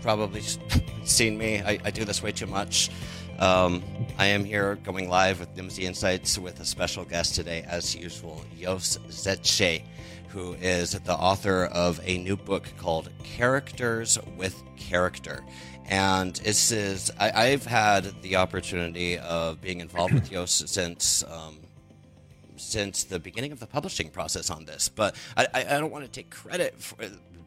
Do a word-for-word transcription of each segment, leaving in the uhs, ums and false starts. You've probably seen me. I, I do this way too much. Um, I am here going live with Nimdzi Insights with a special guest today, as usual, Jost Zetzsche, who is the author of a new book called Characters with Character. And this is, I, I've had the opportunity of being involved with Jost since um, since the beginning of the publishing process on this. But I, I don't want to take credit for,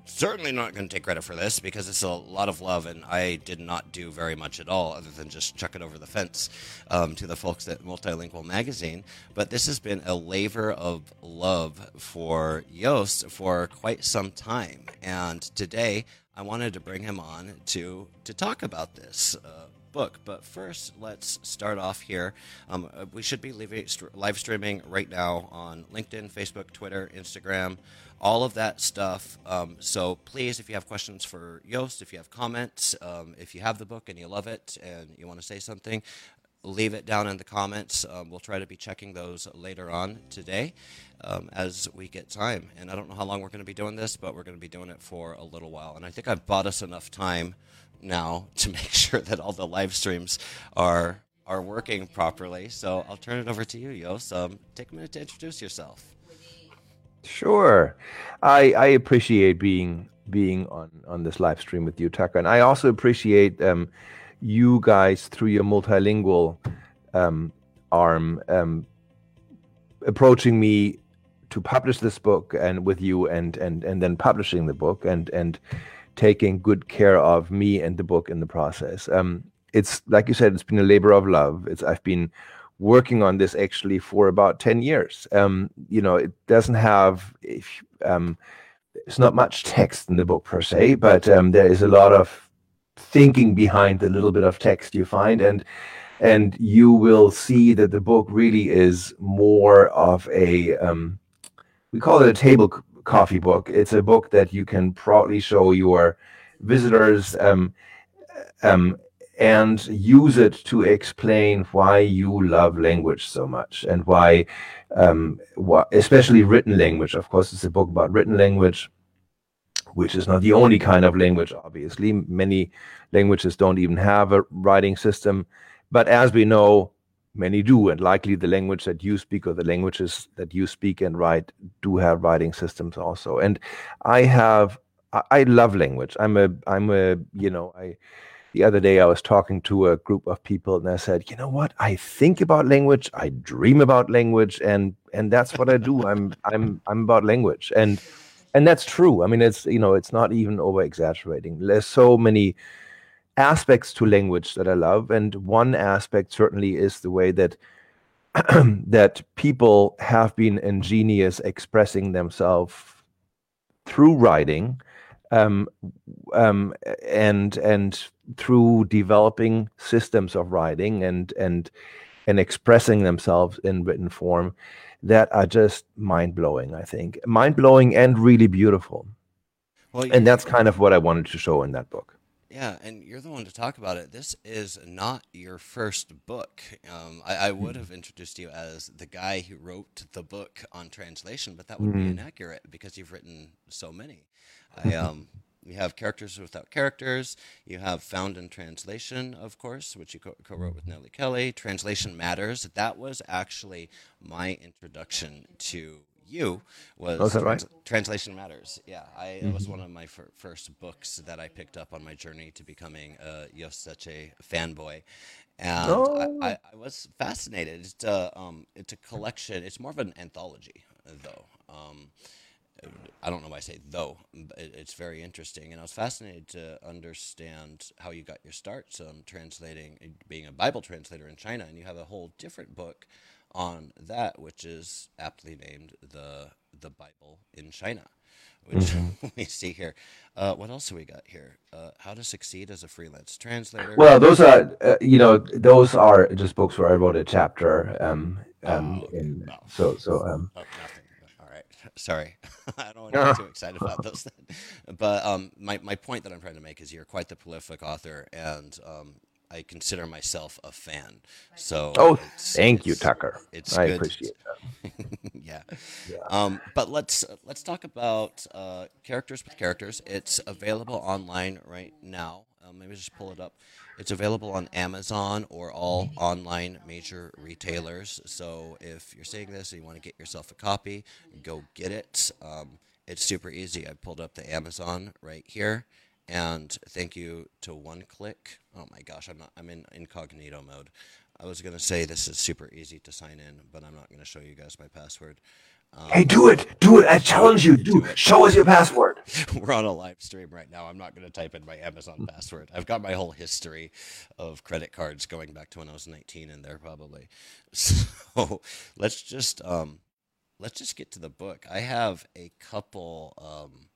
certainly not going to take credit for this, because it's a lot of love, and I did not do very much at all other than just chuck it over the fence um, to the folks at Multilingual Magazine. But this has been a labor of love for Jost for quite some time. And today, I wanted to bring him on to to talk about this uh, book. But first, let's start off here. Um, we should be live streaming right now on LinkedIn, Facebook, Twitter, Instagram, all of that stuff. Um, so please, if you have questions for Jost, if you have comments, um, if you have the book and you love it and you want to say something, leave it down in the comments. Um, we'll try to be checking those later on today um, as we get time. And I don't know how long we're going to be doing this, but we're going to be doing it for a little while. And I think I've bought us enough time now to make sure that all the live streams are are working properly. So I'll turn it over to you, Jost. Um, take a minute to introduce yourself. Sure. I, I appreciate being being on, on this live stream with you, Tucker. And I also appreciate... Um, you guys, through your multilingual um, arm, um, approaching me to publish this book, and with you, and and and then publishing the book, and and taking good care of me and the book in the process. Um, it's like you said, it's been a labor of love. It's I've been working on this actually for about ten years. Um, you know, it doesn't have if um, it's not much text in the book per se, but um, there is a lot of thinking behind the little bit of text you find, and and you will see that the book really is more of a um we call it a table c- coffee book. It's a book that you can proudly show your visitors um um and use it to explain why you love language so much, and why um wh- especially written language. Of course, it's a book about written language, which is not the only kind of language, obviously. Many languages don't even have a writing system. But as we know, many do, and likely the language that you speak, or the languages that you speak and write, do have writing systems also. And I have, I, I love language. I'm a, I'm a, you know, I, the other day I was talking to a group of people, and I said, you know what, I think about language, I dream about language, and and that's what I do. I'm, I'm, I'm about language. And And that's true. I mean, it's, you know, it's not even over-exaggerating. There's so many aspects to language that I love. And one aspect certainly is the way that that people have been ingenious expressing themselves through writing, um, um, and and through developing systems of writing and and and expressing themselves in written form, that are just mind-blowing, I think. Mind-blowing and really beautiful. Well, and that's kind of what I wanted to show in that book. Yeah, and you're the one to talk about it. This is not your first book. Um, I, I would have introduced you as the guy who wrote the book on translation, but that would mm-hmm. be inaccurate, because you've written so many. I, um, you have Characters Without Characters. You have Found in Translation, of course, which you co- co-wrote with Nellie Kelly. Translation Matters. That was actually my introduction to you. Was oh, is that right? Trans- Translation Matters. Yeah, I, mm-hmm. it was one of my fir- first books that I picked up on my journey to becoming a Jost Zetzsche fanboy. And oh. I, I, I was fascinated. It's a, um, it's a collection. It's more of an anthology, though. Um, I don't know why I say though, but it's very interesting. And I was fascinated to understand how you got your start, um, translating, being a Bible translator in China. And you have a whole different book on that, which is aptly named the the Bible in China, which mm-hmm. we see here. Uh, what else do we got here? Uh, how to Succeed as a Freelance Translator. Well, those are, uh, you know, those are just books where I wrote a chapter. Um, um, oh, in, no. So, so, um, oh, nothing. Sorry, I don't want to get too excited about those things. But um, my, my point that I'm trying to make is you're quite the prolific author, and um, I consider myself a fan. So oh, it's, thank it's, you, Tucker. It's I good. appreciate that. yeah. yeah. Um, but let's let's talk about uh, Characters with Characters. It's available online right now. Um, maybe just pull it up. It's available on Amazon or all online major retailers. So if you're seeing this and you want to get yourself a copy, go get it. Um, it's super easy. I pulled up the Amazon right here. And thank you to one click. Oh my gosh, I'm not, I'm in incognito mode. I was going to say this is super easy to sign in, but I'm not going to show you guys my password. Um, hey, do it. Do it. I challenge you. Do, do it. Show us your password. We're on a live stream right now. I'm not going to type in my Amazon password. I've got my whole history of credit cards going back to when I was nineteen in there probably. So let's just um, let's just get to the book. I have a couple... Um,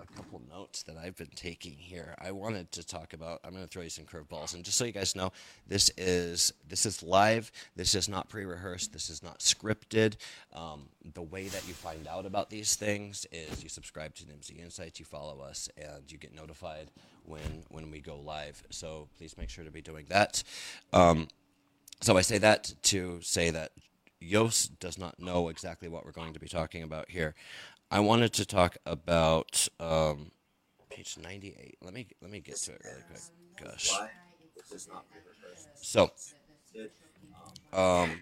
a couple notes that I've been taking here. I wanted to talk about, I'm going to throw you some curveballs. And just so you guys know, this is this is live. This is not pre-rehearsed. This is not scripted. Um, the way that you find out about these things is you subscribe to Nimdzi Insights, you follow us, and you get notified when, when we go live. So please make sure to be doing that. Um, so I say that to say that Jost does not know exactly what we're going to be talking about here. I wanted to talk about um, page ninety-eight. Let me let me get to it really quick. Gosh. So, um,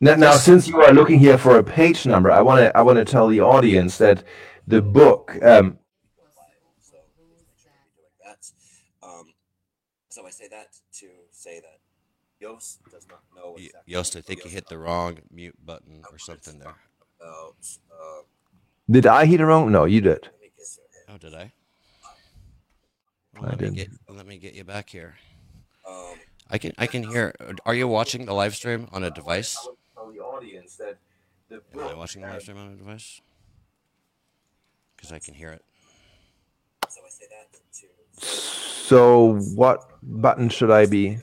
now, now since you are looking here for a page number, I want to I want to tell the audience that the book. Um, so I say that to say that Jost does not know. Jost, I think you hit the wrong mute button or something there. Did I hit a wrong? No, you did. Oh, did I? Well, I let, didn't. Me get, let me get you back here. Um, I can I can hear. Are you watching the live stream on a device? Am I watching the live stream on a device? Because I can hear it. So what button should I be?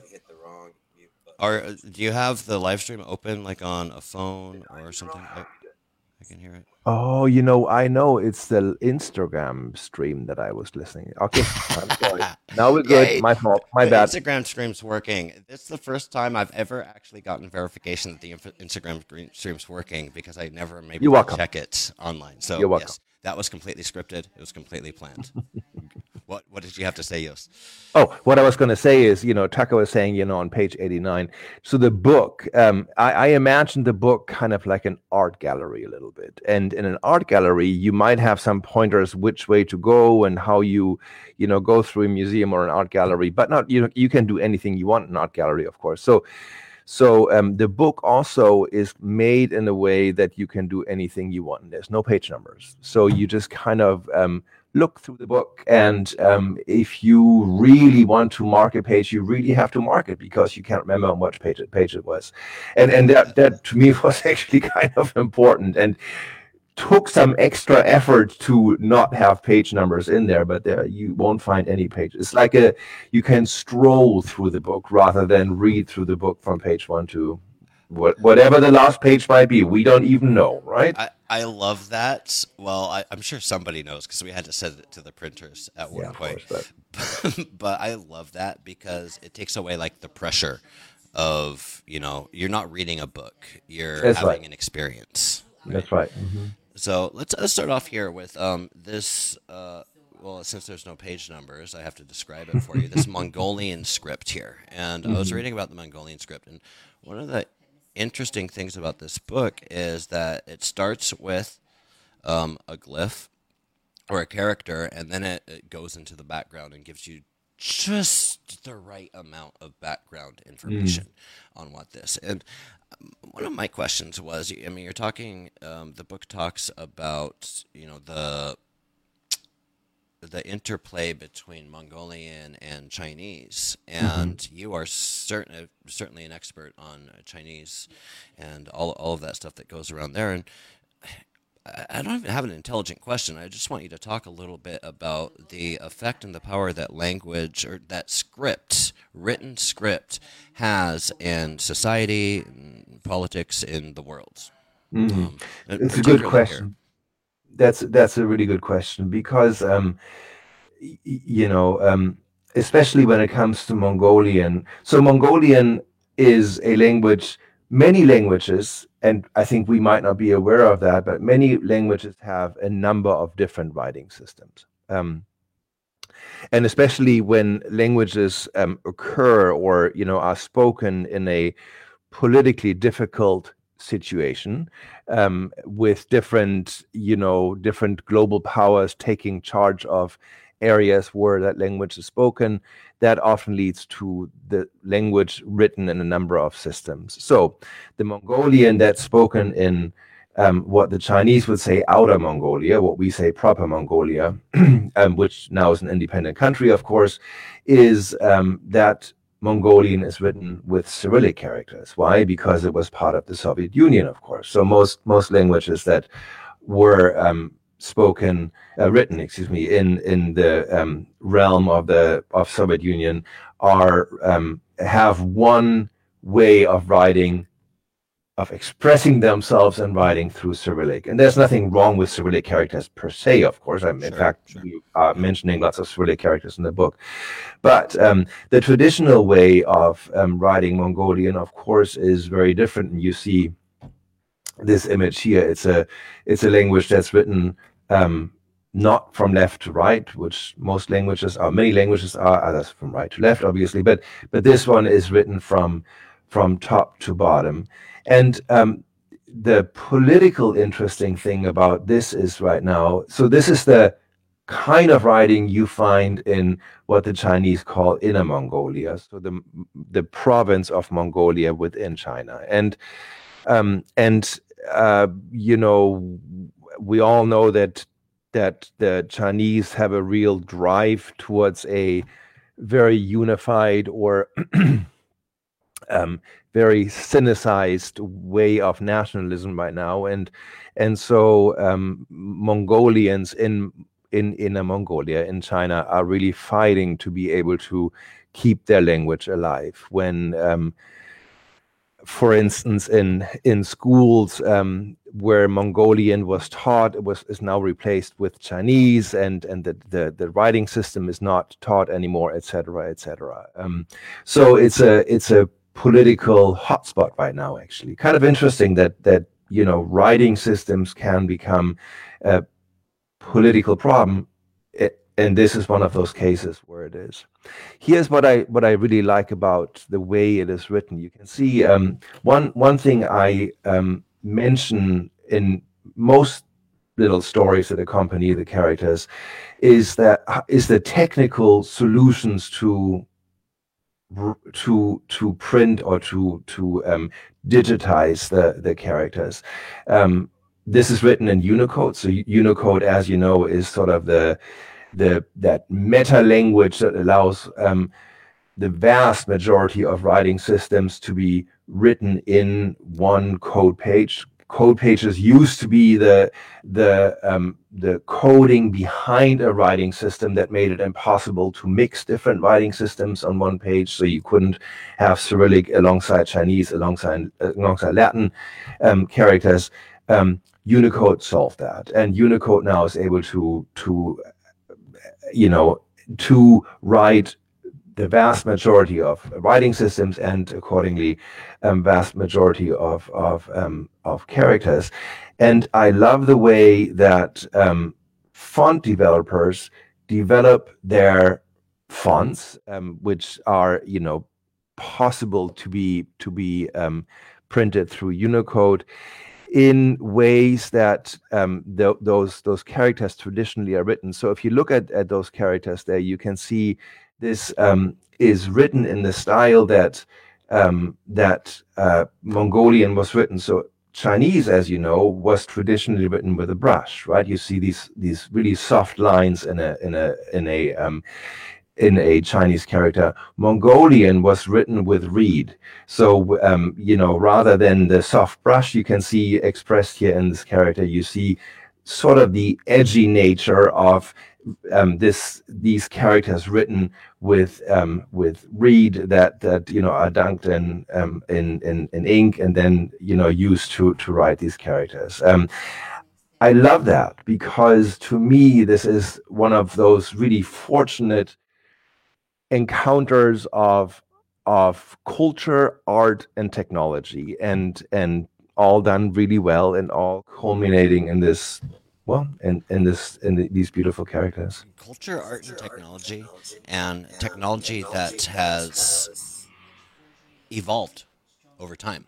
Are do you have the live stream open like on a phone or something? I, I can hear it. Oh, you know, I know it's the Instagram stream that I was listening. Okay, I'm sorry. Now we're good. Yay. My fault. My the bad. Instagram stream's working. It's the first time I've ever actually gotten verification that the Instagram stream's working because I never maybe check it online. So You're yes, that was completely scripted. It was completely planned. What What did you have to say, Jost? Oh, what I was going to say is, you know, Tucker was saying, you know, on page eighty-nine. So the book, um, I, I imagine the book kind of like an art gallery a little bit. And in an art gallery, you might have some pointers which way to go and how you, you know, go through a museum or an art gallery. But not you know, you can do anything you want in an art gallery, of course. So, so um, the book also is made in a way that you can do anything you want. There's no page numbers. So you just kind of... Um, look through the book, and um, if you really want to mark a page, you really have to mark it because you can't remember on which page it, page it was. And and that, that to me was actually kind of important and took some extra effort to not have page numbers in there, but there you won't find any pages. It's like a you can stroll through the book rather than read through the book from page one to what, whatever the last page might be. We don't even know, right? I- I love that. Well, I, I'm sure somebody knows because we had to send it to the printers at one yeah, point. Course, but. But I love that because it takes away like the pressure of, you know, you're not reading a book. You're That's having right. an experience. Right? That's right. Mm-hmm. So let's, let's start off here with um, this. Uh, well, since there's no page numbers, I have to describe it for you. This Mongolian script here. And mm-hmm. I was reading about the Mongolian script. And one of the interesting things about this book is that it starts with um, a glyph or a character, and then it, it goes into the background and gives you just the right amount of background information mm. on what this. And one of my questions was, I mean, you're talking, um, the book talks about, you know, the the interplay between Mongolian and Chinese, and mm-hmm. you are certain, certainly an expert on Chinese and all all of that stuff that goes around there. And I, I don't even have an intelligent question. I just want you to talk a little bit about the effect and the power that language or that script, written script, has in society, in politics, in the world. Mm-hmm. Um, it's a good question. Here. That's that's a really good question because, um, you know, um, especially when it comes to Mongolian. So Mongolian is a language, many languages, and I think we might not be aware of that, but many languages have a number of different writing systems. Um, and especially when languages um, occur or, you know, are spoken in a politically difficult situation um, with different, you know, different global powers taking charge of areas where that language is spoken, that often leads to the language written in a number of systems. So the Mongolian that's spoken in um, what the Chinese would say Outer Mongolia, what we say Proper Mongolia, um, which now is an independent country, of course, is um, that Mongolian is written with Cyrillic characters. Why? Because it was part of the Soviet Union, of course. So most most languages that were um, spoken, uh, written, excuse me, in in the um, realm of the of Soviet Union are um, have one way of writing, of expressing themselves and writing through Cyrillic. And there's nothing wrong with Cyrillic characters per se, of course. I'm in sure, fact sure. You are mentioning lots of Cyrillic characters in the book, but um, the traditional way of um, writing Mongolian, of course, is very different. And you see this image here. It's a it's a language that's written. Um, not from left to right, which most languages are, many languages are, others from right to left, obviously, but but this one is written from from top to bottom. And um, the political interesting thing about this is right now, so this is the kind of writing you find in what the Chinese call Inner Mongolia, so the the province of Mongolia within China. And, um, and uh, you know, we all know that that the Chinese have a real drive towards a very unified or um, very Sinicized way of nationalism right now, and and so um, Mongolians in in Inner Mongolia in China are really fighting to be able to keep their language alive. When, um, for instance, in in schools. Um, where Mongolian was taught, it was is now replaced with Chinese, and and the the, the writing system is not taught anymore, et cetera, et cetera. Um, so it's a it's a political hotspot right now. Actually, kind of interesting that that you know writing systems can become a political problem, it, and this is one of those cases where it is. Here's what I what I really like about the way it is written. You can see um, one one thing I. Um, mention in most little stories that accompany the characters is that is the technical solutions to to to print or to to um, digitize the the characters. Um, this is written in Unicode. So Unicode, as you know, is sort of the the that meta language that allows um, the vast majority of writing systems to be written in one code page. Code pages used to be the the um, the coding behind a writing system that made it impossible to mix different writing systems on one page. So you couldn't have Cyrillic alongside Chinese, alongside alongside Latin um, characters. Um, Unicode solved that, and Unicode now is able to to you know to write the vast majority of writing systems and accordingly um, vast majority of of um, of characters. And I love the way that um, font developers develop their fonts, um, which are you know possible to be to be um, printed through Unicode in ways that um, th- those those characters traditionally are written. So if you look at, at those characters there, you can see this um, is written in the style that um, that uh, Mongolian was written. So Chinese, as you know, was traditionally written with a brush, right? You see these these really soft lines in a in a in a um, in a Chinese character. Mongolian was written with reed. So um, you know, rather than the soft brush, you can see expressed here in this character, you see sort of the edgy nature of um, this these characters written with um, with reed that that you know are dunked in um, in, in in ink and then you know used to to write these characters. Um, I love that because to me this is one of those really fortunate encounters of of culture, art, and technology, and and all done really well, and all culminating in this, well, in in this in the, these beautiful characters. Culture, art, and technology, and technology that has evolved over time,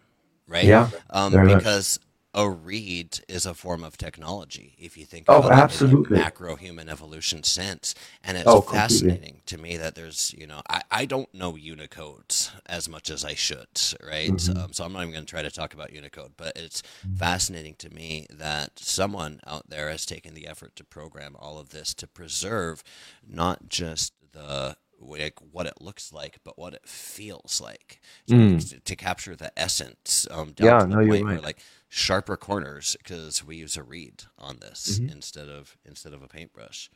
right? Yeah, um, because. Much. A reed is a form of technology, if you think about oh, absolutely. it in a macro-human evolution sense. And it's oh, fascinating completely. to me that there's, you know, I, I don't know Unicode as much as I should, right? Mm-hmm. Um, so I'm not even going to try to talk about Unicode, but it's fascinating to me that someone out there has taken the effort to program all of this to preserve not just the like what it looks like, but what it feels like, so mm. to, to capture the essence um, down yeah, to the no, point right. where like sharper corners, because we use a reed on this mm-hmm. instead of instead of a paintbrush.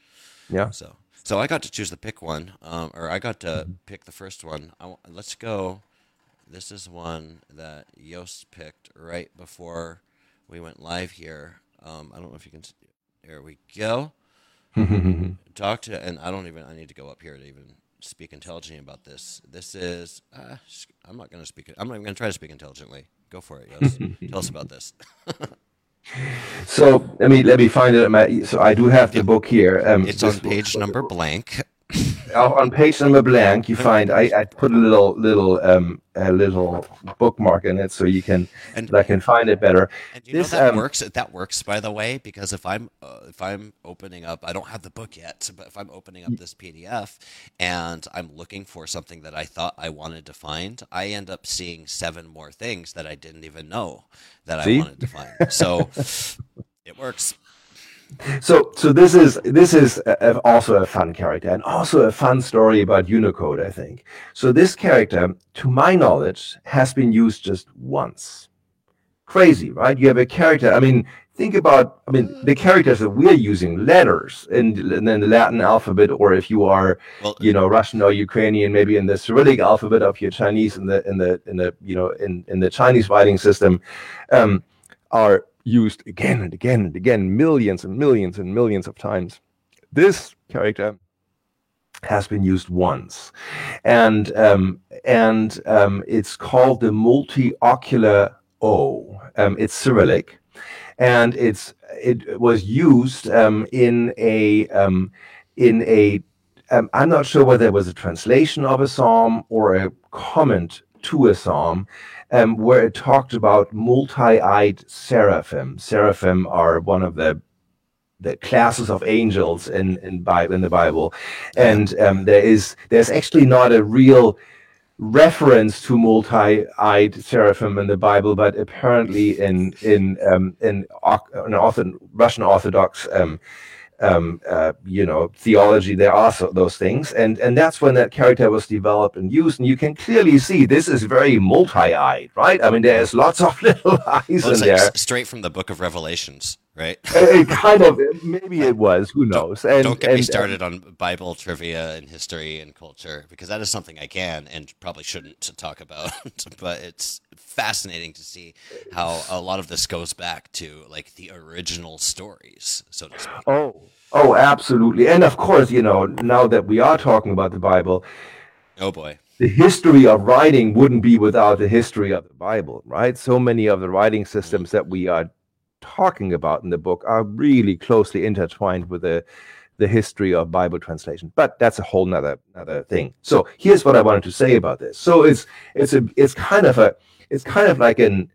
Yeah. So so I got to choose the pick one, um, or I got to mm-hmm. pick the first one. I, let's go. This is one that Jost picked right before we went live here. Um, I don't know if you can. There we go. Talk to, and I don't even. I need to go up here to even. Speak intelligently about this. This is, uh, I'm not going to speak, I'm not even going to try to speak intelligently. Go for it, Jost. Tell us about this. So, I mean, let me find it. So I do have the book here. Um, it's on page book. number blank. On page number blank, you find, I, I put a little little um, a little bookmark in it so you can, and, so I can find it better. And you this, know that um, works. That works, by the way, because if I'm uh, if I'm opening up, I don't have the book yet, but if I'm opening up this P D F and I'm looking for something that I thought I wanted to find, I end up seeing seven more things that I didn't even know that see? I wanted to find. So it works. So, so this is this is a, also a fun character and also a fun story about Unicode, I think. So this character, to my knowledge, has been used just once. Crazy, right? You have a character. I mean, think about. I mean, the characters that we're using, letters in, in the Latin alphabet, or if you are, well, you know, Russian or Ukrainian, maybe in the Cyrillic alphabet of your Chinese, in the in the in the you know in in the Chinese writing system, um, are. used again and again and again, millions and millions and millions of times. This character has been used once, and um, and um, it's called the multi-ocular O. Um, it's Cyrillic, and it's it was used um, in a um, in a. Um, I'm not sure whether it was a translation of a psalm or a comment to a psalm. Um, where it talked about multi-eyed seraphim. Seraphim are one of the the classes of angels in in, Bi- in the Bible, and um, there is there's actually not a real reference to multi-eyed seraphim in the Bible, but apparently in in um, in an ortho- Russian Orthodox um, um, uh, you know theology there are so, those things, and and that's when that character was developed and used, and you can clearly see this is very multi-eyed, right? I mean, there's lots of little eyes well, in like there, straight from the Book of Revelations, right? It kind of maybe it was. Who knows? Don't, and, don't get and, me started and, on Bible trivia and history and culture, because that is something I can and probably shouldn't talk about. But it's fascinating to see how a lot of this goes back to like the original stories, so to speak. Oh, oh, absolutely, and of course, you know, now that we are talking about the Bible. Oh boy. The history of writing wouldn't be without the history of the Bible, right? So many of the writing systems that we are talking about in the book are really closely intertwined with the the history of Bible translation, but that's a whole nother another thing. So here's what I wanted to say about this. So it's it's a it's kind of a it's kind of like an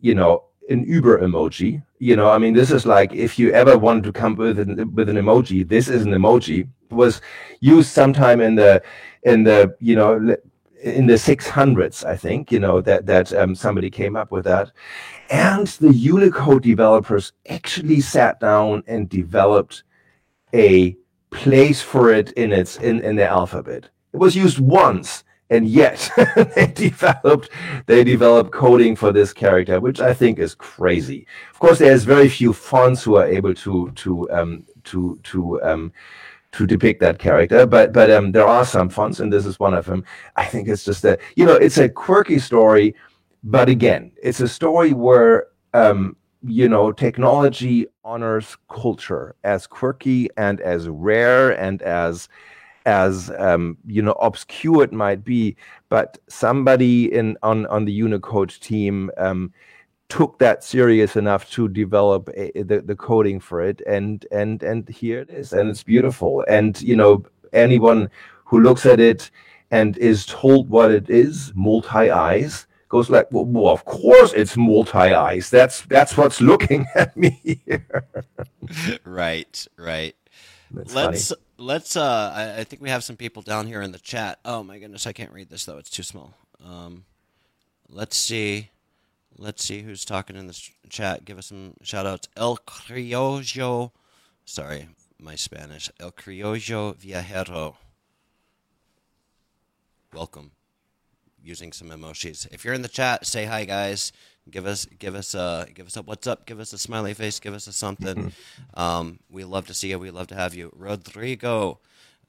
you know an Uber emoji. You know, I mean, this is like if you ever wanted to come with an, with an emoji, this is an emoji. It was used sometime in the in the you know in the six hundreds, I think. You know that that um, somebody came up with that. And the Unicode developers actually sat down and developed a place for it in its in, in the alphabet. It was used once, and yet they developed they developed coding for this character, which I think is crazy. Of course, there's very few fonts who are able to to um, to to um, to depict that character, but but um, there are some fonts, and this is one of them. I think it's just a you know it's a quirky story. But again, it's a story where, um, you know, technology honors culture as quirky and as rare and as as um, you know, obscure it might be, but somebody in on on the Unicode team um, took that serious enough to develop a, the the coding for it, and and and here it is, and it's beautiful. And you know, anyone who looks at it and is told what it is, multi-eyes, goes like, well, well, of course it's multi-eyes. That's that's what's looking at me here. Right, right. That's let's funny. let's. Uh, I, I think we have some people down here in the chat. Oh my goodness, I can't read this though; it's too small. Um, let's see, let's see who's talking in the sh- chat. Give us some shout outs. El Criollo, sorry, my Spanish. El Criollo Viajero. Welcome. Using some emojis. If you're in the chat, say hi, guys. Give us, give us, uh, give us a what's up. Give us a smiley face. Give us a something. Mm-hmm. Um, we love to see you. We love to have you, Rodrigo.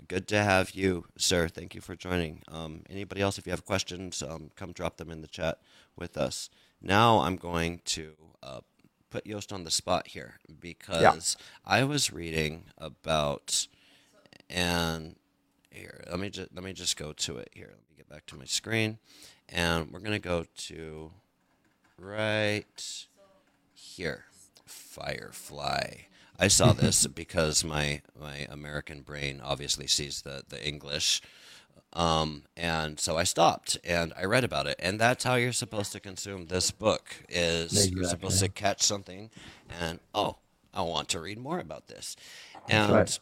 Good to have you, sir. Thank you for joining. Um, anybody else? If you have questions, um, come drop them in the chat with us. Now I'm going to uh, put Jost on the spot here because yeah. I was reading about and here. Let me just let me just go to it here. Let me get back to my screen, and we're gonna go to. Right here, Firefly. I saw this because my my American brain obviously sees the, the English. Um, and so I stopped and I read about it. And that's how you're supposed to consume this book is exactly. You're supposed to catch something and, oh, I want to read more about this. And right.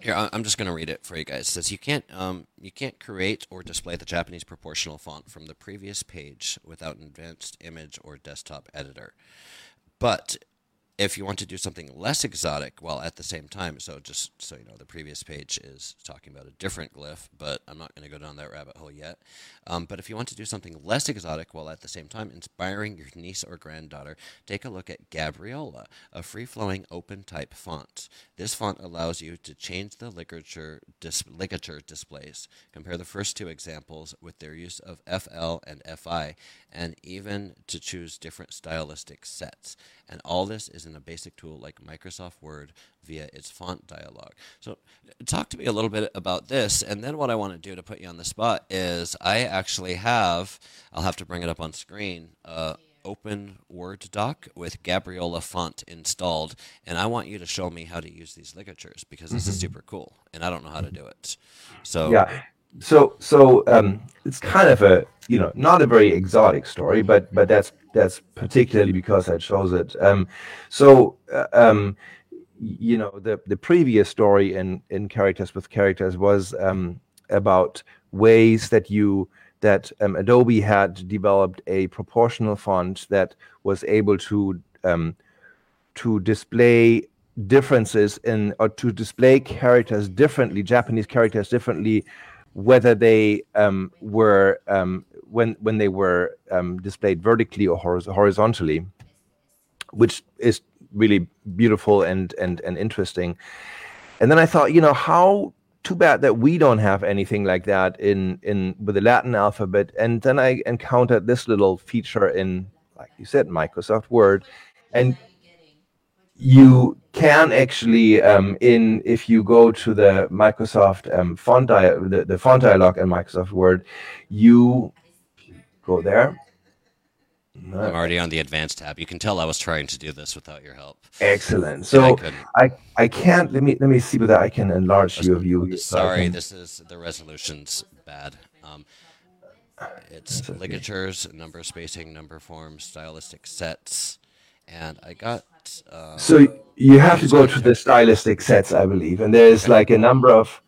Here, I'm just going to read it for you guys. It says, you can't, um, you can't create or display the Japanese proportional font from the previous page without an advanced image or desktop editor. But if you want to do something less exotic while at the same time, so just so you know, the previous page is talking about a different glyph, but I'm not going to go down that rabbit hole yet. Um, but if you want to do something less exotic while at the same time inspiring your niece or granddaughter, take a look at Gabriola, a free-flowing open-type font. This font allows you to change the ligature, dis- ligature displays. Compare the first two examples with their use of F L and F I, and even to choose different stylistic sets. And all this is in a basic tool like Microsoft Word via its font dialog. So talk to me a little bit about this, and then what I want to do to put you on the spot is I actually have, I'll have to bring it up on screen, uh, open Word doc with Gabriola font installed, and I want you to show me how to use these ligatures because mm-hmm. this is super cool, and I don't know how to do it. So yeah. So, so um, it's kind of a, you know, not a very exotic story, but but that's that's particularly because I chose it. Um, so, uh, um, you know, the, the previous story in, in Characters with Characters was um, about ways that you that um, Adobe had developed a proportional font that was able to um, to display differences in or to display characters differently, Japanese characters differently. Whether they um, were um, when when they were um, displayed vertically or horizontally, which is really beautiful and and and interesting. And then I thought, you know, how too bad that we don't have anything like that in in with the Latin alphabet. And then I encountered this little feature in, like you said, Microsoft Word, and you can actually um, in if you go to the Microsoft um, font dia- the, the font dialog in Microsoft Word, you go there. No. I'm already on the advanced tab. You can tell I was trying to do this without your help. Excellent. So yeah, I, I I can't let me let me see whether I can enlarge your view. Sorry, can... this is the resolution's bad. Um, it's okay. Ligatures, number spacing, number forms, stylistic sets, and I got. Um, so you have to go to the stylistic sets, I believe, and there's okay. like a number of.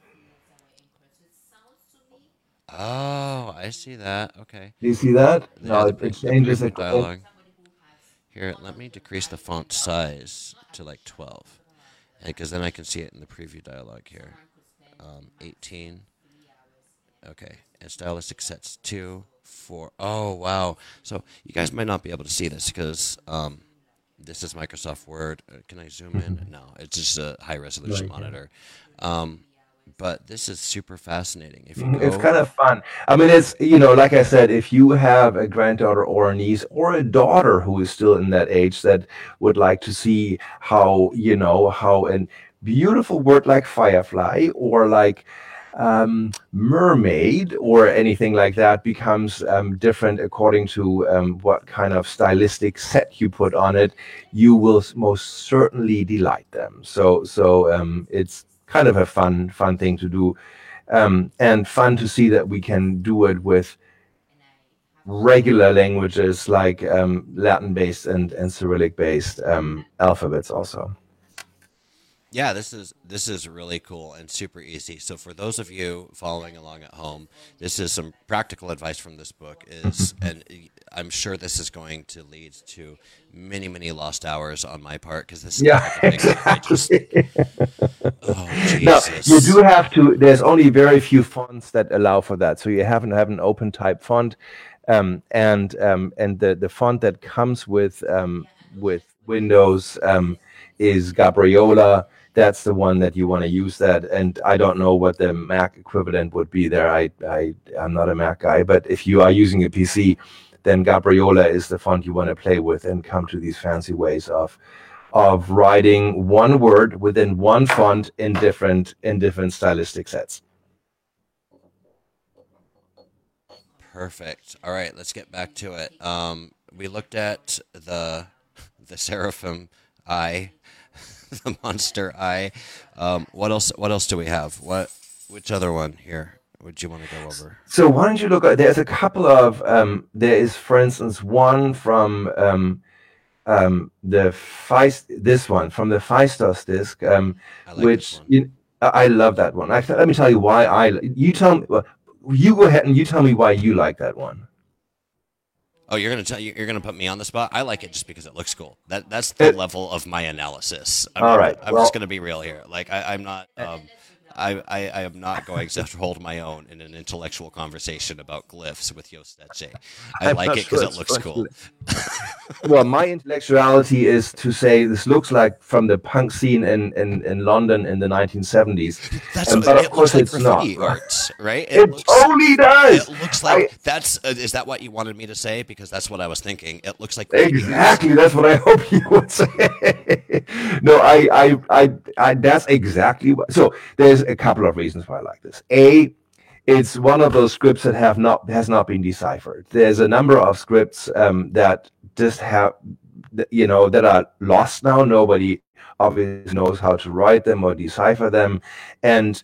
Oh, I see that. Okay. Do you see that? The, no, the, it changes it. Dialogue. Here, let me decrease the font size to like twelve, because then I can see it in the preview dialogue here. Um, eighteen. Okay, and stylistic sets two, four. Oh wow! So you guys might not be able to see this because. Um, This is Microsoft Word. Can I zoom in? No, it's just a high-resolution right, monitor. Yeah. Um, but this is super fascinating. If you go, it's kind of fun. I mean, it's, you know, like I said, if you have a granddaughter or a niece or a daughter who is still in that age that would like to see how, you know, how a beautiful word like Firefly or like um, mermaid or anything like that becomes um, different according to um, what kind of stylistic set you put on it, you will most certainly delight them. So, so um, it's kind of a fun, fun thing to do, um, and fun to see that we can do it with regular languages like um, Latin-based and, and Cyrillic-based um, alphabets also. Yeah, this is this is really cool and super easy. So for those of you following along at home, this is some practical advice from this book. Is and I'm sure this is going to lead to many, many lost hours on my part because this is yeah, exactly. I just, oh, Jesus. Now, you do have to. There's only very few fonts that allow for that. So you have to have an open type font, um, and um, and the, the font that comes with um, with Windows um, is Gabriola. That's the one that you want to use that. And I don't know what the Mac equivalent would be there. I, I, I'm not a Mac guy, but if you are using a P C, then Gabriola is the font you want to play with and come to these fancy ways of of writing one word within one font in different in different stylistic sets. Perfect. All right, let's get back to it. Um, we looked at the the Seraphim eye. The monster eye. Um, what else? What else do we have? What? Which other one here would you want to go over? So why don't you look at? There's a couple of. Um, there is, for instance, one from um, um, the Feist. This one from the Feistos disc, um, I like which you, I love that one. I, let me tell you why I. You tell me. Well, you go ahead and you tell me why you like that one. Oh, you're gonna tell you you're gonna put me on the spot. I like it just because it looks cool. That that's the it, level of my analysis. I'm, all right, I'm well, just gonna be real here. Like I, I'm not, um, I, I I am not going to hold my own in an intellectual conversation about glyphs with Jost Zetzsche. I I'm like it because sure it looks cool. Well, my intellectuality is to say this looks like from the punk scene in, in, in London in the nineteen seventies. That's um, what, but it of course looks like it's not art, right? It, it looks, totally does. It looks like I, that's uh, is that what you wanted me to say? Because that's what I was thinking. It looks like exactly art. That's what I hope you would say. No, I, I I I that's exactly what. So there's a couple of reasons why I like this. A, it's one of those scripts that have not has not been deciphered. There's a number of scripts um, that just have, you know, that are lost now. Nobody obviously knows how to write them or decipher them, and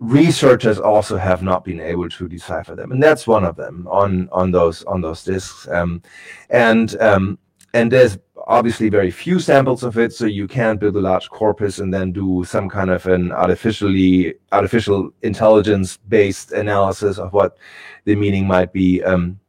researchers also have not been able to decipher them. And that's one of them on on those on those discs. Um, and um, and there's obviously very few samples of it, so you can't build a large corpus and then do some kind of an artificially artificial intelligence based analysis of what the meaning might be. Um,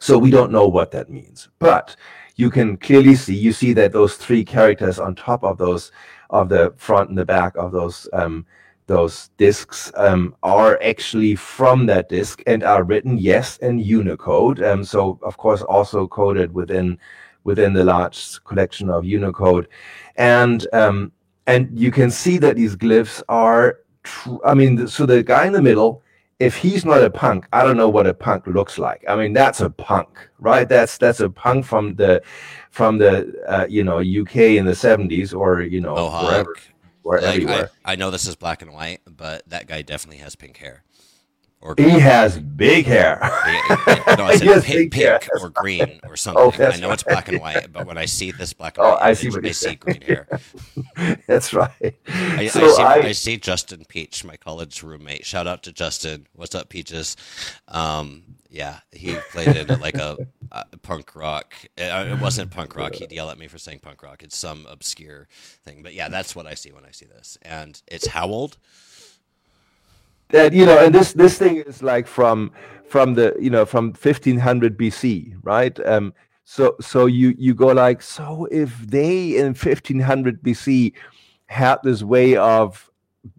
so we don't know what that means, but you can clearly see you see that those three characters on top of those of the front and the back of those um, those discs um, are actually from that disc and are written, yes, in Unicode. Um, so of course also coded within within the large collection of Unicode. And um, and you can see that these glyphs are, tr- I mean, so the guy in the middle, if he's not a punk, I don't know what a punk looks like. I mean, that's a punk, right? That's that's a punk from the, from the uh, you know, U K in the seventies or, you know, oh, wherever, or like, everywhere. I, I know this is black and white, but that guy definitely has pink hair. Or he has big hair. Yeah, no, I said pink, pink, pink hair. Or green or something. Oh, I know right. It's black and white, but when I see this black and oh, white, I, see, image, I see green hair. That's right. I, so I, see, I... I see Justin Peach, my college roommate. Shout out to Justin. What's up, Peaches? Um, yeah, he played in like a uh, punk rock. It wasn't punk rock. He'd yell at me for saying punk rock. It's some obscure thing. But yeah, that's what I see when I see this. And it's how old? That, you know, and this, this thing is like from from the you know from fifteen hundred B C, right? Um, so so you you go like so if they in fifteen hundred B C had this way of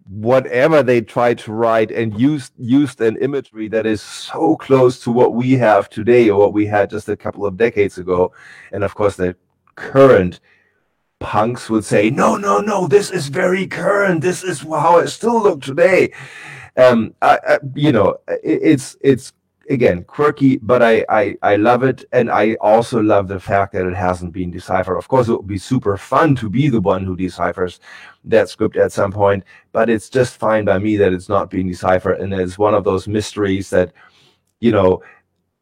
whatever they tried to write and used used an imagery that is so close to what we have today or what we had just a couple of decades ago, and of course the current punks would say no no no this is very current, this is how it still looks today. Um, I, I, you know, it, it's it's again, quirky, but I, I, I love it. And I also love the fact that it hasn't been deciphered. Of course, it would be super fun to be the one who deciphers that script at some point, but it's just fine by me that it's not being deciphered. And it's one of those mysteries that, you know,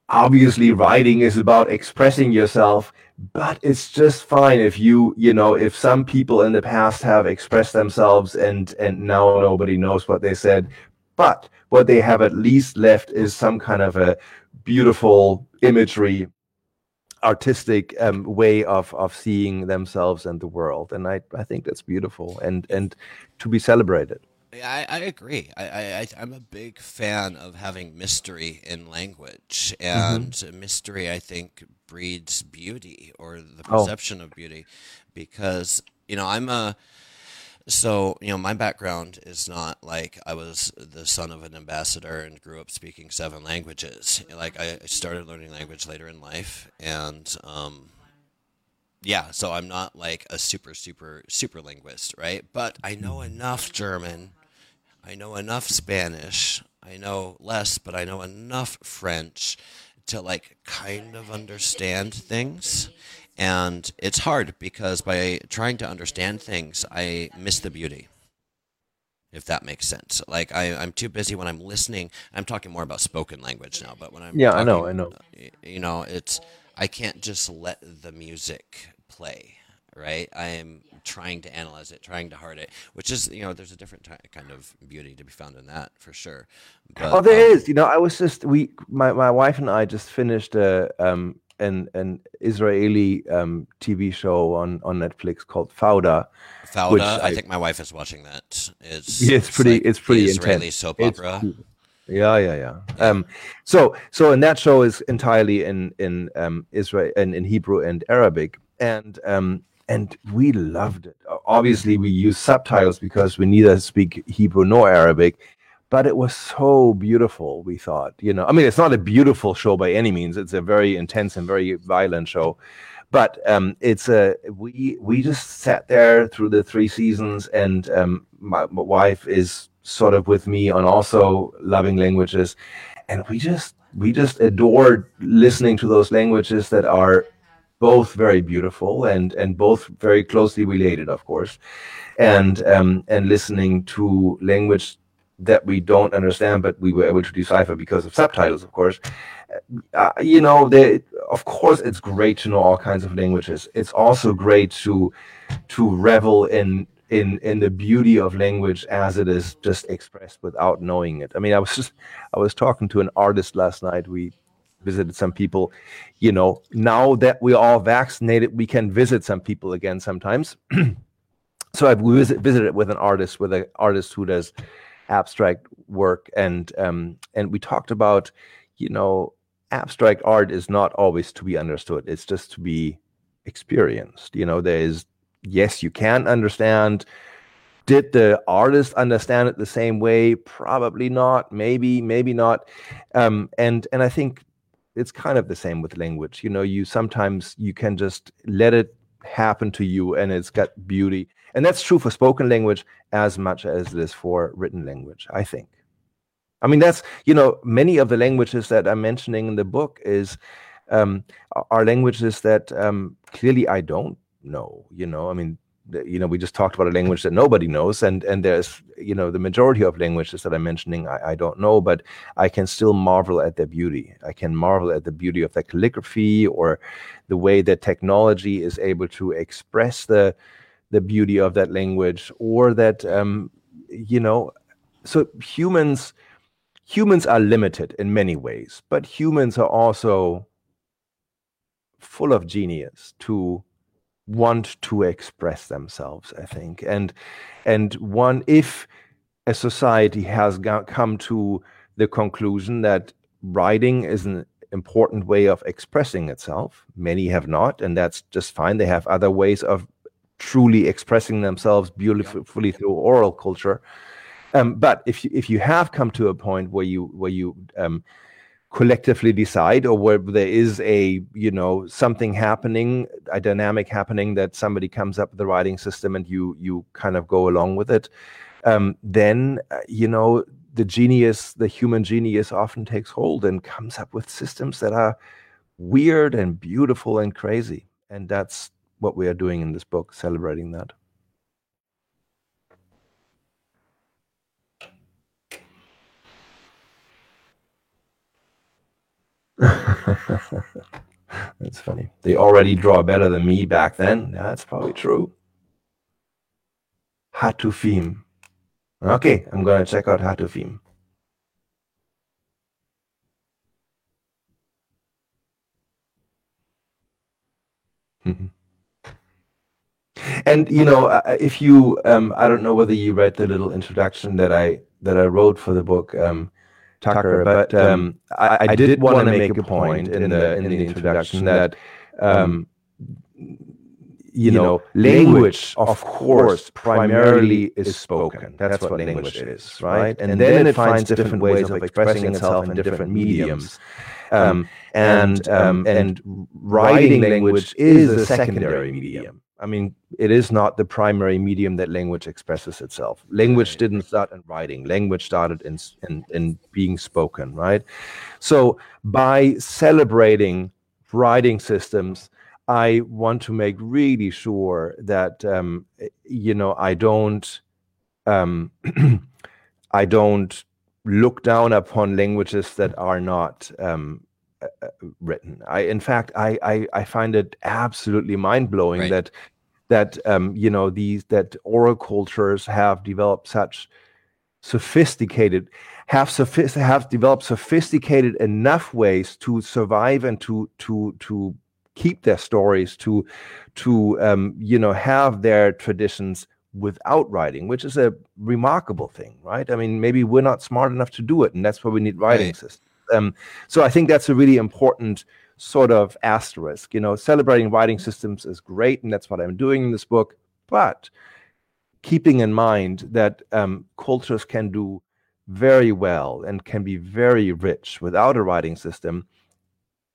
obviously writing is about expressing yourself, but it's just fine if you, you know, if some people in the past have expressed themselves and, and now nobody knows what they said. But what they have at least left is some kind of a beautiful imagery, artistic um, way of, of seeing themselves and the world. And I, I think that's beautiful and, and to be celebrated. I, I agree. I, I, I'm a big fan of having mystery in language. And mm-hmm. mystery, I think, breeds beauty or the perception oh. of beauty. Because, you know, I'm a... So, you know, my background is not like I was the son of an ambassador and grew up speaking seven languages. Like, I started learning language later in life. And, um, yeah, so I'm not like a super, super, super linguist, right? But I know enough German. I know enough Spanish. I know less, but I know enough French to, like, kind of understand things. And it's hard because by trying to understand things, I miss the beauty, if that makes sense. Like, I, I'm too busy when I'm listening. I'm talking more about spoken language now, but when I'm yeah, talking, I know, I know. You know, it's I can't just let the music play, right? I am trying to analyze it, trying to heart it, which is, you know, there's a different t- kind of beauty to be found in that for sure. But, oh, there um, is. You know, I was just we my, my wife and I just finished a. Um, An, an Israeli um, T V show on, on Netflix called Fauda. Fauda, I, I think my wife is watching that. It's, it's pretty, it's, like it's pretty Israeli intense. Soap opera. It's, yeah, yeah, yeah. yeah. Um, so, so, and that show is entirely in in um, Israel and in Hebrew and Arabic, and um, and we loved it. Obviously, we use subtitles because we neither speak Hebrew nor Arabic. But it was so beautiful, we thought, you know. I mean, it's not a beautiful show by any means. It's a very intense and very violent show. But um, it's a, we we just sat there through the three seasons, and um, my, my wife is sort of with me on also loving languages. And we just we just adored listening to those languages that are both very beautiful and, and both very closely related, of course. And um, and listening to language that we don't understand, but we were able to decipher because of subtitles, of course. Uh, you know, they, of course, it's great to know all kinds of languages. It's also great to to revel in in in the beauty of language as it is just expressed without knowing it. I mean, I was just I was talking to an artist last night. We visited some people. You know, now that we're all vaccinated, we can visit some people again sometimes. So I visit, visited with an artist, with an artist who does abstract work, and um, and we talked about, you know, abstract art is not always to be understood. It's just to be experienced. You know, there is, yes, you can understand. Did the artist understand it the same way? Probably not. Maybe, maybe not. Um, and and I think it's kind of the same with language. You know, you sometimes you can just let it happen to you, and it's got beauty. And that's true for spoken language as much as it is for written language, I think. I mean, that's, you know, many of the languages that I'm mentioning in the book is um, are languages that um, clearly I don't know, you know. I mean, the, you know, we just talked about a language that nobody knows. And, and there's, you know, the majority of languages that I'm mentioning, I, I don't know, but I can still marvel at their beauty. I can marvel at the beauty of their calligraphy or the way that technology is able to express the the beauty of that language, or that, um, you know, so humans, humans are limited in many ways, but humans are also full of genius to want to express themselves, I think. And, and one, if a society has got, come to the conclusion that writing is an important way of expressing itself, many have not, and that's just fine. They have other ways of truly expressing themselves beautifully yeah. through oral culture, um, but if you, if you have come to a point where you where you um, collectively decide, or where there is a, you know, something happening, a dynamic happening that somebody comes up with the writing system and you you kind of go along with it, um, then uh, you know the genius, the human genius often takes hold and comes up with systems that are weird and beautiful and crazy. And that's what we are doing in this book, celebrating that. That's funny. They already draw better than me back then. Yeah, that's probably true. Hatufim. Okay, I'm going to check out Hatufim. And you know, if you, um, I don't know whether you read the little introduction that I that I wrote for the book, um, Tucker, but um, I, I did want to make a point in the in the introduction that um, you know, language, of course, primarily is spoken. That's what language is, right? And then it finds different ways of expressing itself in different mediums. Um, and um, and writing language is a secondary medium. I mean, it is not the primary medium that language expresses itself. Language didn't start in writing. Language started in, in, in being spoken, right? So by celebrating writing systems, I want to make really sure that, um, you know, I don't, um, I don't look down upon languages that are not um, uh, written. I, in fact, I, I, I find it absolutely mind-blowing, right, that that um, you know, these that oral cultures have developed such sophisticated have sophist have developed sophisticated enough ways to survive and to to to keep their stories, to to um, you know, have their traditions without writing, which is a remarkable thing, right? I mean, maybe we're not smart enough to do it, and that's why we need writing, right, systems. Um, so I think that's a really important sort of asterisk. You know, celebrating writing systems is great, and that's what I'm doing in this book, but keeping in mind that um, cultures can do very well and can be very rich without a writing system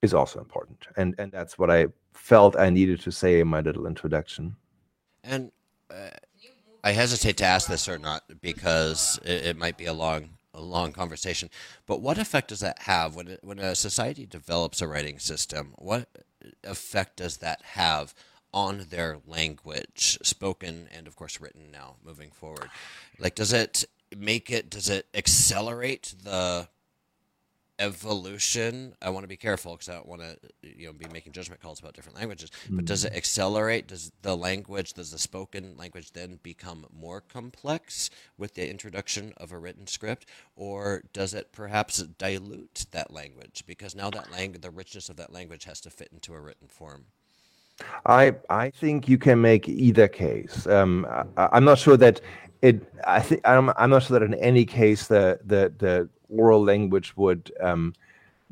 is also important. And and that's what I felt I needed to say in my little introduction. And uh, I hesitate to ask this or not, because it, it might be a long... a long conversation, but what effect does that have when it, when a society develops a writing system? What effect does that have on their language, spoken and of course written now, moving forward? Like, does it make it? Does it accelerate the evolution? I want to be careful because I don't want to, you know, be making judgment calls about different languages. Mm-hmm. But does it accelerate? Does the language, does the spoken language then become more complex with the introduction of a written script, or does it perhaps dilute that language because now that language, the richness of that language, has to fit into a written form? I I think you can make either case. Um, I, I'm not sure that it. I think I'm I'm not sure that in any case the the the oral language would um,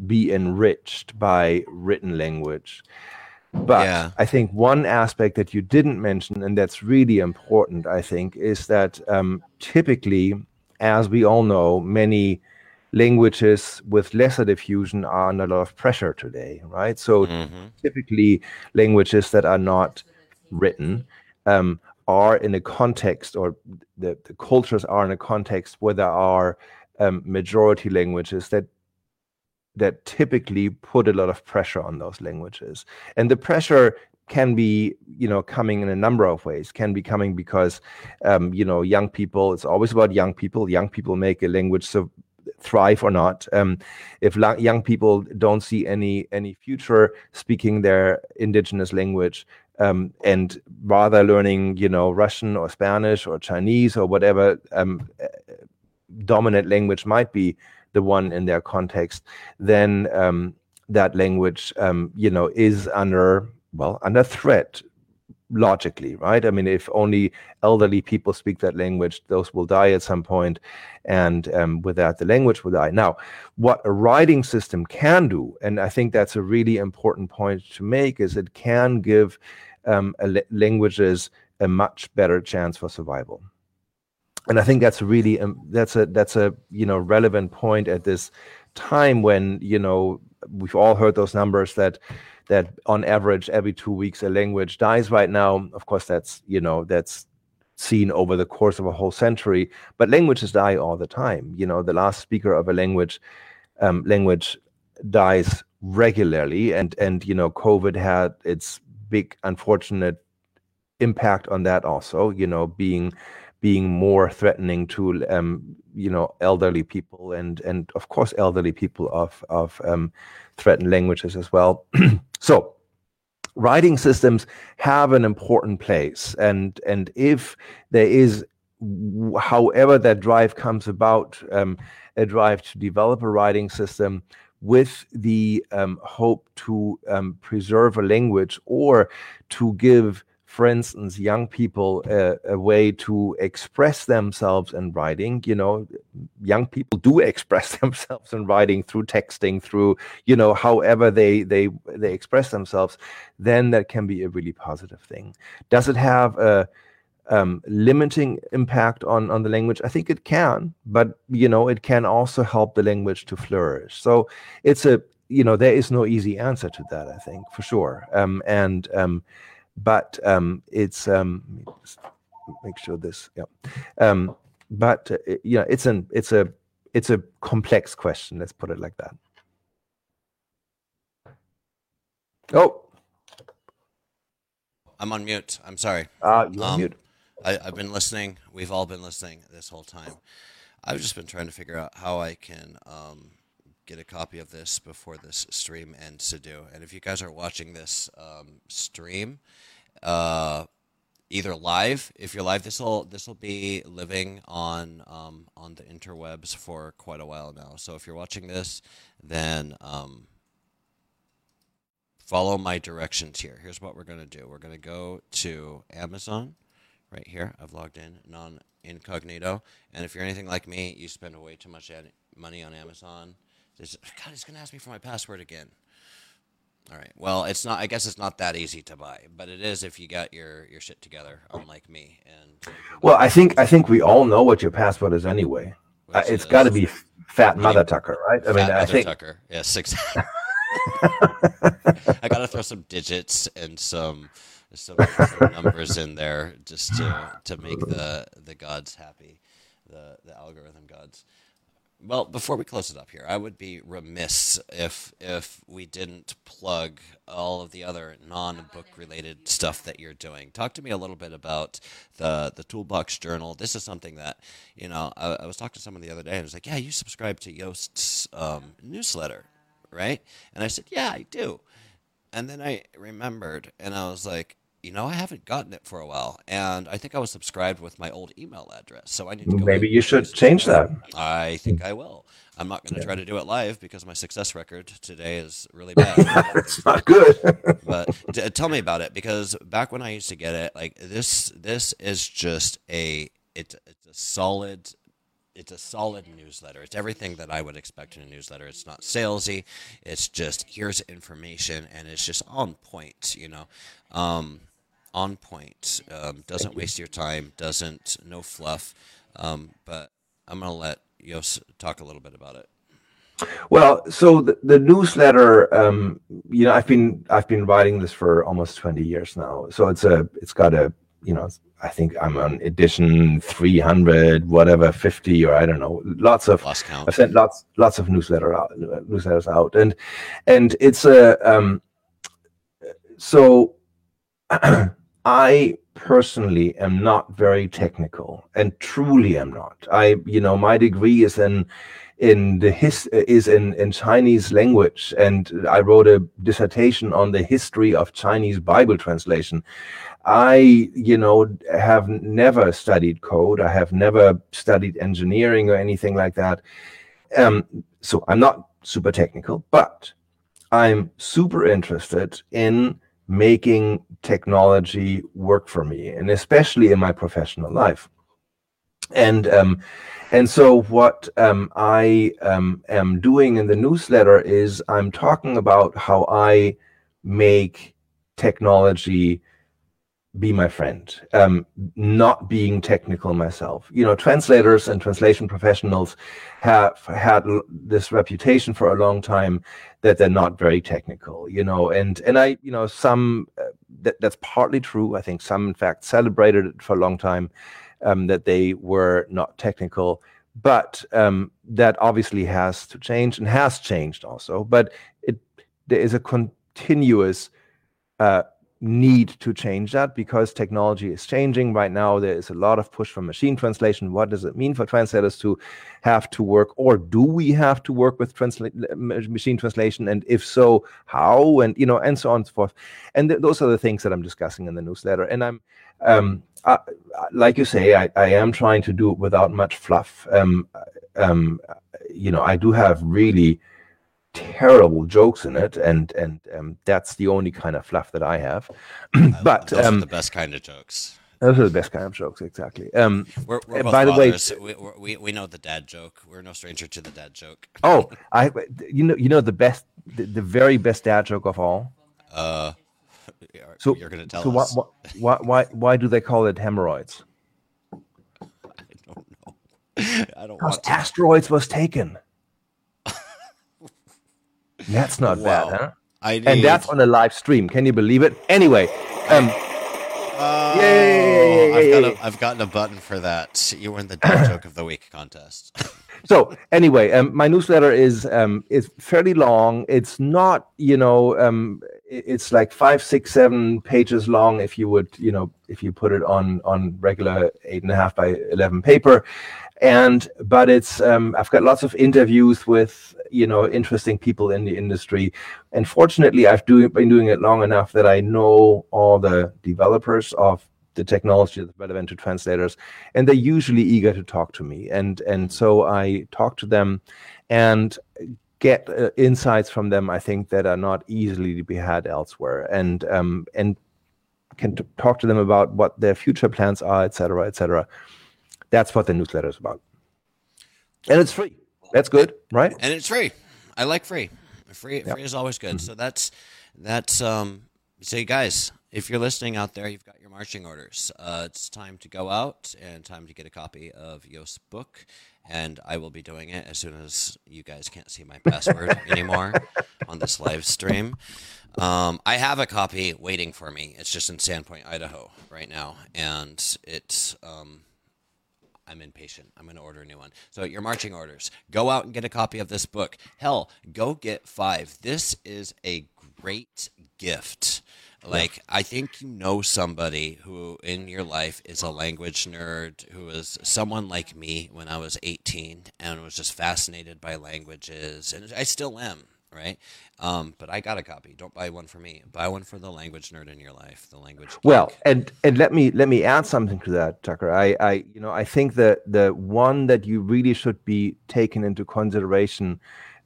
be enriched by written language. But yeah. I think one aspect that you didn't mention, and that's really important, I think, is that um, typically, as we all know, many languages with lesser diffusion are under a lot of pressure today, right? So mm-hmm. typically languages that are not written um, are in a context, or the, the cultures are in a context where there are Um, majority languages that that typically put a lot of pressure on those languages. And the pressure can be, you know, coming in a number of ways. Can be coming because, um, you know, young people, it's always about young people. Young people make a language so thrive or not. Um, if la- young people don't see any any future speaking their indigenous language, um, and rather learning, you know, Russian or Spanish or Chinese or whatever, um, dominant language might be the one in their context, then um, that language, um, you know, is under, well, under threat, logically, right? I mean, if only elderly people speak that language, those will die at some point, and um, with that, the language will die. Now, what a writing system can do, and I think that's a really important point to make, is it can give um, a, languages a much better chance for survival. And I think that's really um, that's a that's a you know, relevant point at this time when, you know, we've all heard those numbers that that on average every two weeks a language dies right now. Of course, that's, you know, that's seen over the course of a whole century. But languages die all the time. You know, the last speaker of a language um, language dies regularly, and and you know, COVID had its big unfortunate impact on that also. You know, being being more threatening to um, you know, elderly people, and and of course elderly people of of um, threatened languages as well. So. Writing systems have an important place, and and if there is, however that drive comes about, um, a drive to develop a writing system with the um, hope to um, preserve a language, or to give, for instance, young people uh, a way to express themselves in writing. You know, young people do express themselves in writing through texting, through, you know, however they they they express themselves, then that can be a really positive thing. Does it have a um, limiting impact on, on the language? I think it can, but, you know, it can also help the language to flourish. So it's a, you know, there is no easy answer to that, I think, for sure. Um, and, um, But um, it's um, make sure this. Yeah. Um, but uh, you know, it's an it's a it's a complex question. Let's put it like that. Oh, I'm on mute. I'm sorry. Ah, uh, you're um, on mute. I, I've been listening. We've all been listening this whole time. I've just been trying to figure out how I can um, get a copy of this before this stream ends to do. And if you guys are watching this um, stream, uh, either live, if you're live, this will this will be living on um, on the interwebs for quite a while now. So if you're watching this, then um, follow my directions here. Here's what we're going to do. We're going to go to Amazon right here. I've logged in non-incognito. And if you're anything like me, you spend way too much ad- money on Amazon. There's, God, he's going to ask me for my password again. All right. Well, it's not. I guess it's not that easy to buy, but it is if you got your, your shit together, unlike me. And well, I think I think we all know what your password is anyway. Uh, it's got to be Fat Mother Tucker, right? I mean, I think Tucker. Yeah, six. I got to throw some digits and some some, some numbers in there just to to make the the gods happy, the the algorithm gods. Well, before we close it up here, I would be remiss if if we didn't plug all of the other non-book related stuff that you're doing. Talk to me a little bit about the the Toolbox Journal. This is something that, you know, I, I was talking to someone the other day, and I was like, yeah, you subscribe to Jost's um, newsletter, right? And I said, yeah, I do. And then I remembered, and I was like, you know, I haven't gotten it for a while, and I think I was subscribed with my old email address, so I need to go. Maybe you should change that. I think I will. I'm not going to yeah. try to do it live because my success record today is really bad. It's not good. But t- tell me about it, because back when I used to get it, like this, this is just a it's it's a solid. It's a solid newsletter. It's everything that I would expect in a newsletter. It's not salesy. It's just here's information, and it's just on point. You know. Um, on point, um, doesn't waste your time, doesn't, no fluff, um, but I'm going to let Jost talk a little bit about it. Well, so the, the newsletter, um, you know, I've been, I've been writing this for almost twenty years now. So it's a, it's got a, you know, I think I'm on edition three hundred, whatever, fifty, or I don't know, lots of, Lost count. I've sent lots, lots of newsletter out, newsletters out. And, and it's a, um, so I personally am not very technical, and truly am not. I, you know, my degree is in in the his is in, in Chinese language, and I wrote a dissertation on the history of Chinese Bible translation. I, you know, have never studied code. I have never studied engineering or anything like that. Um, so I'm not super technical, but I'm super interested in making technology work for me, and especially in my professional life. And um, and so what um, I um, am doing in the newsletter is I'm talking about how I make technology be my friend, um, not being technical myself. You know, translators and translation professionals have had this reputation for a long time that they're not very technical, you know, and, and I, you know, some, that, that's partly true. I think some, in fact, celebrated it for a long time, um, that they were not technical. But um, that obviously has to change and has changed also. But it there is a continuous uh, need to change that because technology is changing right now. There is a lot of push for machine translation. What does it mean for translators to have to work, or do we have to work with transla- machine translation? And if so, how? And you know, and so on and so forth. And th- those are the things that I'm discussing in the newsletter. And I'm. Um, I, like you say, I, I am trying to do it without much fluff. Um, um, you know, I do have really terrible jokes in it, and and um, that's the only kind of fluff that I have. but those um, are the best kind of jokes. Those are the best kind of jokes, exactly. Um, we're, we're both by fathers. The way, we, we we know the dad joke. We're no stranger to the dad joke. Oh, I you know you know the best, the, the very best dad joke of all. Uh. So you're going to tell so us. So why, why, why, why do they call it hemorrhoids? I don't know. I don't because want to. Asteroids was taken. That's not wow. bad, huh? I need... And that's on a live stream. Can you believe it? Anyway. Um, oh, yay, I've, got a, I've gotten a button for that. You were in the joke of the week contest. So anyway, um, my newsletter is um, is fairly long. It's not, you know, um, it's like five, six, seven pages long. If you would, you know, if you put it on on regular eight and a half by eleven paper, and but it's um, I've got lots of interviews with you know interesting people in the industry, and fortunately I've do, been doing it long enough that I know all the developers of the technology that's relevant to translators, and they're usually eager to talk to me. And and so I talk to them and get uh, insights from them, I think, that are not easily to be had elsewhere, and um, and can t- talk to them about what their future plans are, et cetera, et cetera. That's what the newsletter is about. And it's free. That's good, right? And it's free. I like free. Free, free yep. is always good. Mm-hmm. So that's, that's um, so you guys, if you're listening out there, you've got your marching orders. Uh, it's time to go out and time to get a copy of Jost's book. And I will be doing it as soon as you guys can't see my password anymore on this live stream. Um, I have a copy waiting for me. It's just in Sandpoint, Idaho right now. And it's um, I'm impatient. I'm going to order a new one. So your marching orders. Go out and get a copy of this book. Hell, go get five. This is a great gift. Like, I think you know somebody who in your life is a language nerd, who is someone like me when I was eighteen and was just fascinated by languages. And I still am, right? Um, but I got a copy. Don't buy one for me. Buy one for the language nerd in your life, the language geek. Well, and, and let me let me add something to that, Tucker. I, I you know I think that the one that you really should be taken into consideration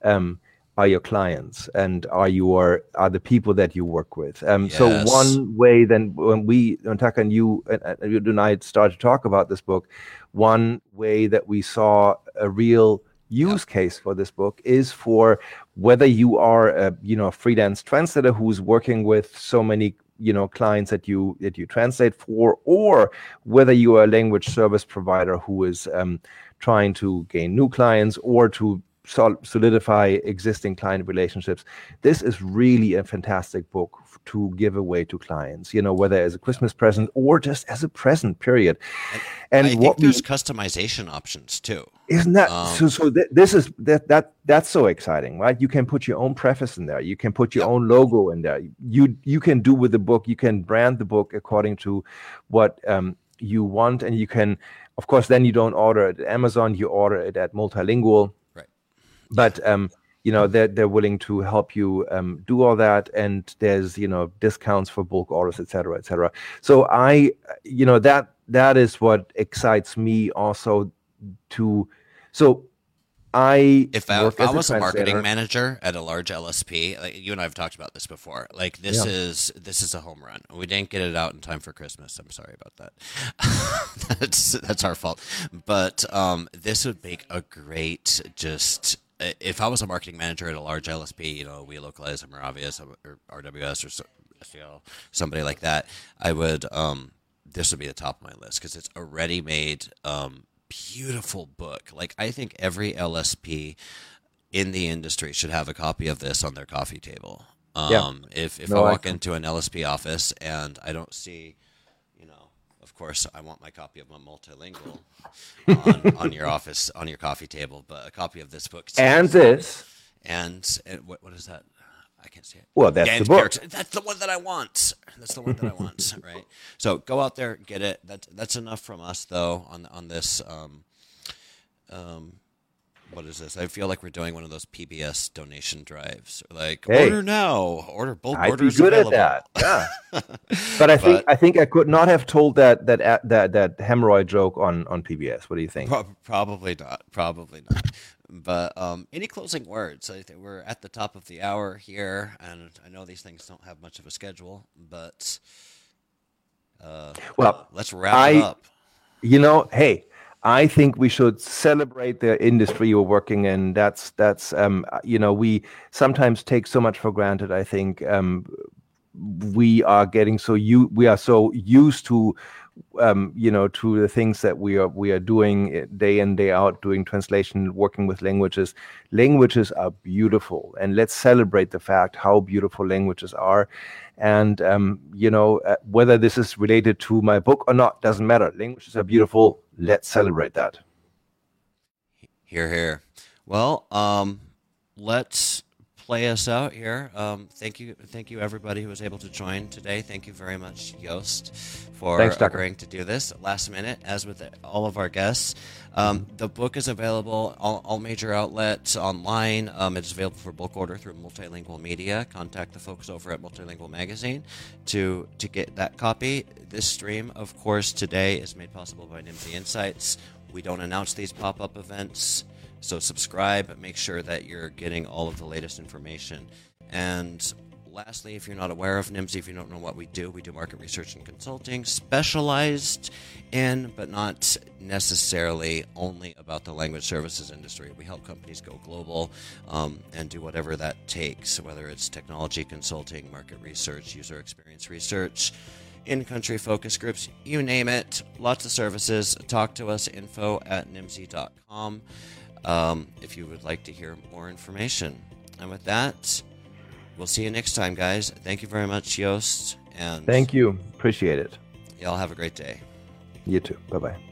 um are your clients and are your are the people that you work with. Um, yes. So one way then when we, when Tucker and you, uh, you and I started to talk about this book, one way that we saw a real use yeah. case for this book is for whether you are a you know freelance translator who's working with so many you know clients that you that you translate for, or whether you are a language service provider who is um, trying to gain new clients or to solidify existing client relationships. This is really a fantastic book to give away to clients, you know, whether as a Christmas present or just as a present, period. And, and I what think there's we, customization options too. Isn't that um, so? So th- this is that that that's so exciting, right? You can put your own preface in there. You can put your yep. own logo in there. You you can do with the book. You can brand the book according to what um, you want, and you can, of course, then you don't order it at Amazon. You order it at MultiLingual. But, um, you know, they're, they're willing to help you um, do all that. And there's, you know, discounts for bulk orders, et cetera, et cetera. So I, you know, that that is what excites me also to. So I if I, if I was a, a marketing manager at a large L S P, like you and I have talked about this before, like this yeah. is this is a home run. We didn't get it out in time for Christmas. I'm sorry about that. that's, that's our fault. But um, this would make a great just. If I was a marketing manager at a large L S P, you know, we localize in Moravia or R W S or S E O, somebody like that, I would, um, this would be the top of my list because it's a ready-made, um, beautiful book. Like, I think every L S P in the industry should have a copy of this on their coffee table. Um, yeah. If, if no, I walk I into an L S P office and I don't see, you know, of course, I want my copy of my Multilingual on, on your office, on your coffee table, but a copy of this book. And this. And, and what what is that? I can't see it. Well, that's Games the book. Character. That's the one that I want. That's the one that I want, right? So go out there and get it. That's, that's enough from us, though, on on this. Um, um, what is this? I feel like we're doing one of those P B S donation drives. Like, hey, order now. Order bulk I'd orders be good available. At that. Yeah. But I think but, I think I could not have told that that that that hemorrhoid joke on, on P B S. What do you think? Pro- probably not. Probably not. But um, any closing words? I think we're at the top of the hour here, and I know these things don't have much of a schedule, but uh, well, let's wrap I, it up. You know, hey, I think we should celebrate the industry you're working in. That's that's um, you know, we sometimes take so much for granted. I think um, we are getting so you we are so used to. Um, you know, to the things that we are we are doing day in, day out, doing translation, working with languages. Languages are beautiful, and let's celebrate the fact how beautiful languages are. And um, you know, uh, whether this is related to my book or not doesn't matter. Languages are beautiful. Let's celebrate that. Hear, hear. Well, um, let's play us out here. Um, thank you, thank you, everybody who was able to join today. Thank you very much, Jost, for Thanks, agreeing to do this last minute. As with all of our guests, um, the book is available all, all major outlets online. Um, it's available for bulk order through Multilingual Media. Contact the folks over at Multilingual Magazine to to get that copy. This stream, of course, today is made possible by Nimdzi Insights. We don't announce these pop-up events. So subscribe, make sure that you're getting all of the latest information. And lastly, if you're not aware of Nimdzi, if you don't know what we do, we do market research and consulting, specialized in, but not necessarily only about the language services industry. We help companies go global um, and do whatever that takes, whether it's technology consulting, market research, user experience research, in-country focus groups, you name it, lots of services. Talk to us, info at nimdzi dot com. Um, if you would like to hear more information. And with that, we'll see you next time, guys. Thank you very much, Jost. And thank you. Appreciate it. Y'all have a great day. You too. Bye-bye.